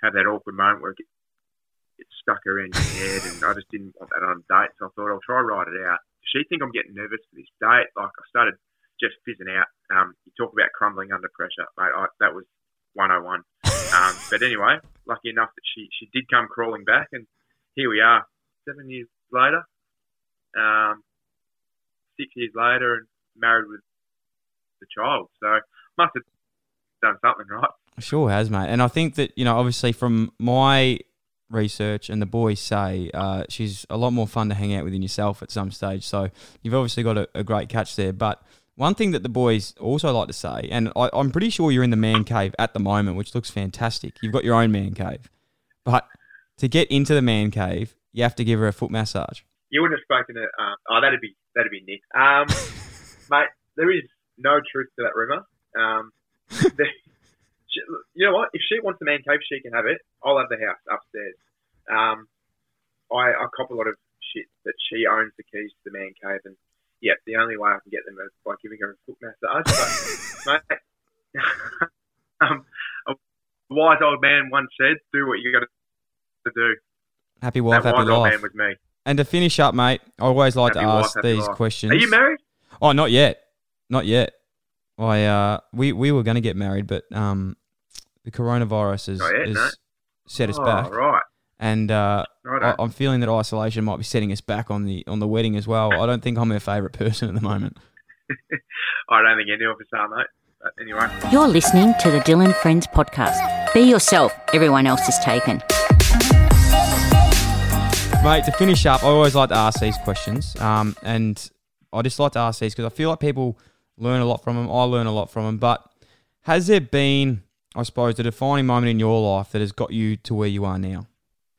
have that awkward moment where it stuck around your head, and I just didn't want that on a date. So I thought, I'll try ride it out. Does she think I'm getting nervous for this date? Like, I started just fizzing out. You talk about crumbling under pressure, mate. That was 101. But anyway, lucky enough that she did come crawling back, and here we are, 7 years later, 6 years later, and married with the child. So must have done something right. Sure has, mate. And I think that, you know, obviously from my research and the boys say, she's a lot more fun to hang out with than yourself at some stage. So you've obviously got a great catch there. But one thing that the boys also like to say, and I'm pretty sure you're in the man cave at the moment, which looks fantastic. You've got your own man cave. But to get into the man cave, you have to give her a foot massage. You wouldn't have spoken to that'd be Nick. Mate, there is no truth to that rumour. You know what? If she wants the man cave, she can have it. I'll have the house upstairs. I cop a lot of shit that she owns the keys to the man cave, and yeah, the only way I can get them is by giving her a foot massage. But, mate, a wise old man once said, "Do what you got to do." Happy wife, that happy wise life. Old man with me. And to finish up, mate, I always like happy to ask wife, these questions. Are you married? Oh, not yet. Not yet. We were going to get married, but the coronavirus has set us back. Right. And I'm feeling that isolation might be setting us back on the wedding as well. I don't think I'm her favourite person at the moment. I don't think any of us are, mate. But anyway. You're listening to the Dylan Friends podcast. Be yourself. Everyone else is taken. Mate, to finish up, I always like to ask these questions. And I just like to ask these because I feel like people learn a lot from them. I learn a lot from them. But has there been, I suppose, a defining moment in your life that has got you to where you are now?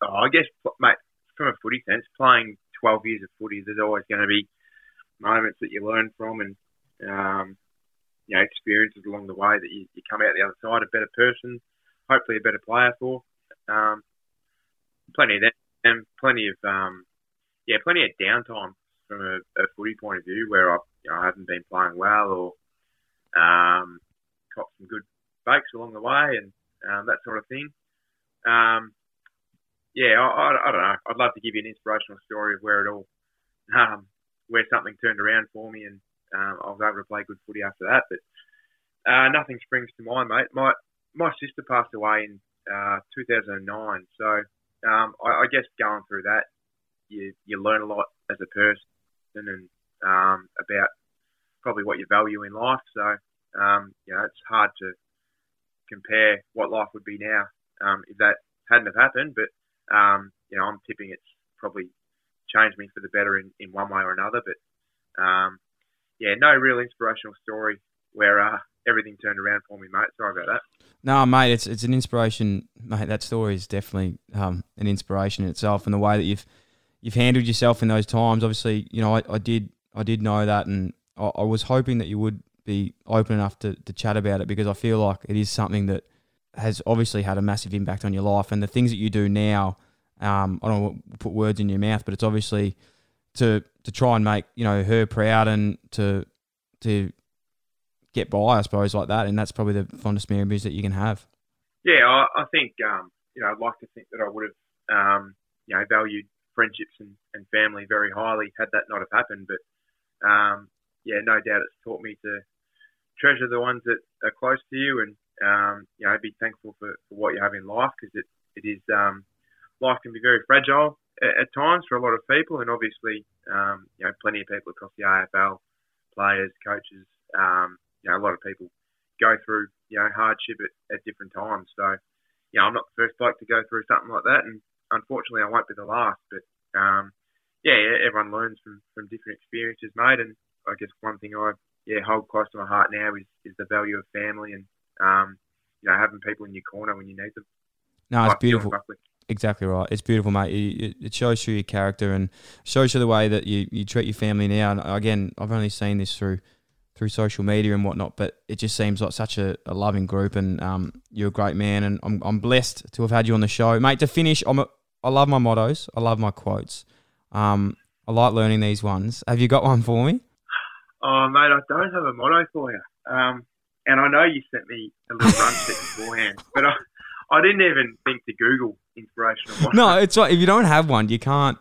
Oh, I guess, mate, from a footy sense, playing 12 years of footy, there's always going to be moments that you learn from and, you know, experiences along the way that you come out the other side a better person, hopefully a better player for. Plenty of them, plenty of downtime from a footy point of view where I haven't been playing well or caught some good bakes along the way and that sort of thing. I don't know. I'd love to give you an inspirational story of where it all, where something turned around for me and I was able to play good footy after that. But nothing springs to mind, mate. My sister passed away in 2009. So I guess going through that, you learn a lot as a person and about probably what you value in life. So, you know, it's hard to compare what life would be now if that hadn't have happened. But you know, I'm tipping it's probably changed me for the better in one way or another. But, no real inspirational story where everything turned around for me, mate. Sorry about that. No, mate, it's an inspiration, mate. That story is definitely an inspiration in itself, and the way that you've handled yourself in those times. Obviously, you know, I did know that, and I was hoping that you would be open enough to chat about it because I feel like it is something that has obviously had a massive impact on your life and the things that you do now. I don't want to put words in your mouth, but it's obviously to try and make, you know, her proud and to get by, I suppose, like that. And that's probably the fondest memories that you can have. Yeah, I think, you know, I'd like to think that I would have, you know, valued friendships and family very highly had that not have happened. But, yeah, no doubt it's taught me to treasure the ones that are close to you and, you know, be thankful for what you have in life because it is life can be very fragile at times for a lot of people, and obviously you know, plenty of people across the AFL, players, coaches, you know, a lot of people go through, you know, hardship at different times. So, you know, I'm not the first bloke to go through something like that, and unfortunately I won't be the last. But everyone learns from different experiences, mate. And I guess one thing I hold close to my heart now is the value of family and you know, having people in your corner when you need them. No, it's beautiful. Exactly right. It's beautiful, mate. It shows you your character and shows you the way that you treat your family now. And again, I've only seen this through social media and whatnot, but it just seems like such a loving group. And you're a great man, and I'm blessed to have had you on the show, mate. To finish, I love my mottos. I love my quotes. I like learning these ones. Have you got one for me? Oh, mate, I don't have a motto for you. And I know you sent me a little run sheet beforehand, but I didn't even think to Google inspirational motto. No, it's like if you don't have one, you don't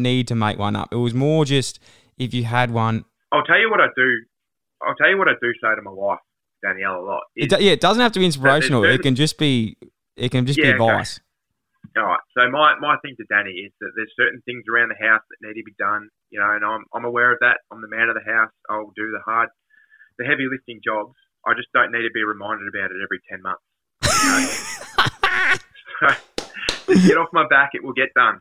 need to make one up. It was more just if you had one. I'll tell you what I do say to my wife, Danielle, a lot. It doesn't have to be inspirational. It can just be advice. Okay. All right. So my thing to Danny is that there's certain things around the house that need to be done, you know, and I'm aware of that. I'm the man of the house. I'll do the heavy lifting jobs. I just don't need to be reminded about it every 10 months. You know? So, just get off my back, it will get done.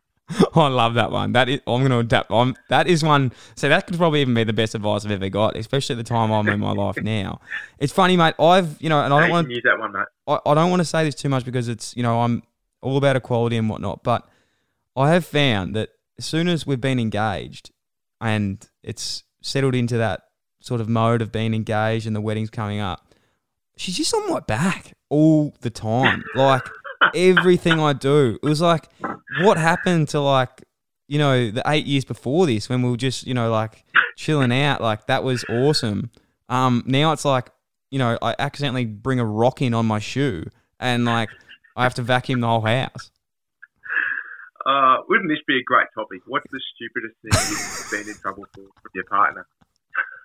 I love that one. That is, I'm going to adapt. That is one. So that could probably even be the best advice I've ever got, especially at the time I'm in my life now. It's funny, mate. I've, you know, and I don't want to use that one, mate. I don't want to say this too much because it's, you know, I'm all about equality and whatnot. But I have found that as soon as we've been engaged and it's settled into that sort of mode of being engaged and the wedding's coming up, she's just on my back all the time. Like, everything I do, it was like, what happened to, like, you know, the 8 years before this when we were just, you know, like chilling out, like that was awesome. Now it's like, you know, I accidentally bring a rock in on my shoe and like I have to vacuum the whole house. Wouldn't this be a great topic? What's the stupidest thing you've been in trouble for from your partner?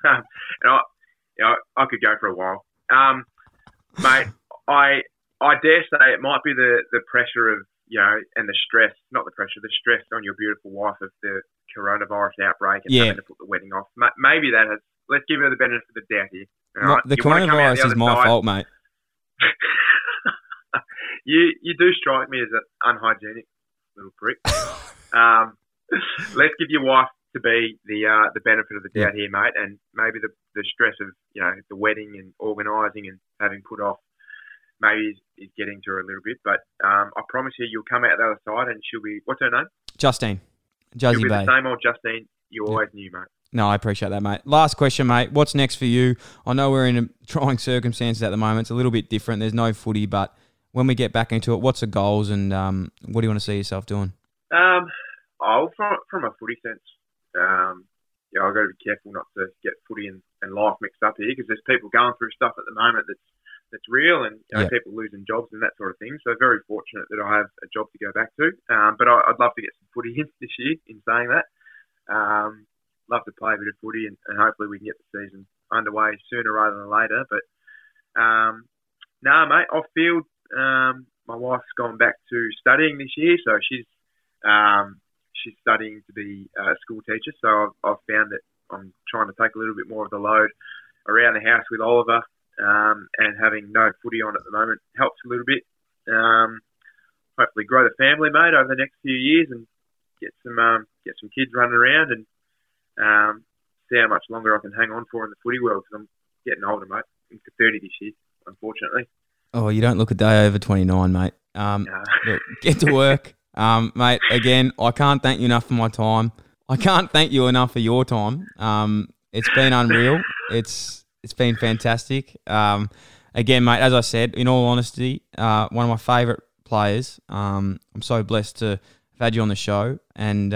And I could go for a while. Mate, I dare say it might be the pressure of, you know, and the stress, not the pressure, the stress on your beautiful wife of the coronavirus outbreak and having to put the wedding off. Maybe that has, let's give her the benefit of the doubt here. All right? The coronavirus is my fault, mate. You do strike me as an unhygienic little prick. Let's give your wife to be the benefit of the doubt here, mate, and maybe the stress of, you know, the wedding and organising and having put off maybe is getting to her a little bit, but I promise you, you'll come out the other side and she'll be, what's her name? Justine. Juzzy She'll be Bay. The same old Justine you always knew, mate. No, I appreciate that, mate. Last question, mate. What's next for you? I know we're in trying circumstances at the moment. It's a little bit different. There's no footy, but when we get back into it, what's the goals and what do you want to see yourself doing? From a footy sense, I've got to be careful not to get footy and life mixed up here because there's people going through stuff at the moment that's real and, you know, people losing jobs and that sort of thing. So very fortunate that I have a job to go back to. But I'd love to get some footy in this year in saying that. Love to play a bit of footy and hopefully we can get the season underway sooner rather than later. But, mate, off field, my wife's gone back to studying this year. So she's studying to be a school teacher. So I've found that I'm trying to take a little bit more of the load around the house with Oliver. And having no footy on at the moment helps a little bit. Hopefully grow the family, mate, over the next few years and get some kids running around and see how much longer I can hang on for in the footy world because I'm getting older, mate. I'm 30 this year, unfortunately. Oh, you don't look a day over 29, mate. No. Look, get to work. Mate, again, I can't thank you enough for my time. I can't thank you enough for your time. It's been unreal. It's been fantastic. Again, mate, as I said, in all honesty, one of my favourite players. I'm so blessed to have had you on the show. And,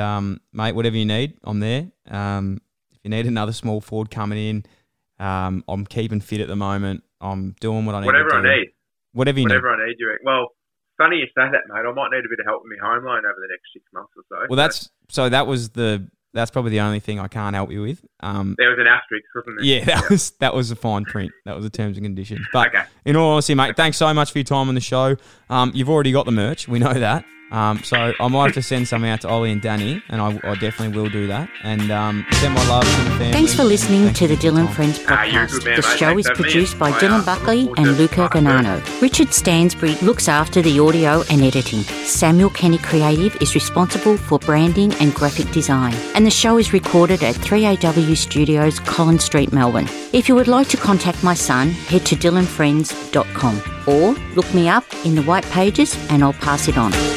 mate, whatever you need, I'm there. If you need another small forward coming in, I'm keeping fit at the moment. I'm doing what I need to do. Whatever I need. Whatever I need, Derek. Well, funny you say that, mate. I might need a bit of help with my home loan over the next 6 months or so. Well, that's probably the only thing I can't help you with. There was an asterisk, wasn't there? Yeah, that was a fine print. That was the terms and conditions. But In all honesty, mate, thanks so much for your time on the show. You've already got the merch. We know that. So I might have to send some out to Ollie and Danny, and I definitely will do that. And send my love to the family. Thanks for listening to the Dylan Friends podcast. The show is produced by Dylan Buckley and Luca Ganano. Richard Stansbury looks after the audio and editing. Samuel Kenny Creative is responsible for branding and graphic design. And the show is recorded at 3AW Studios, Collins Street, Melbourne. If you would like to contact my son, head to dylanfriends.com or look me up in the white pages and I'll pass it on.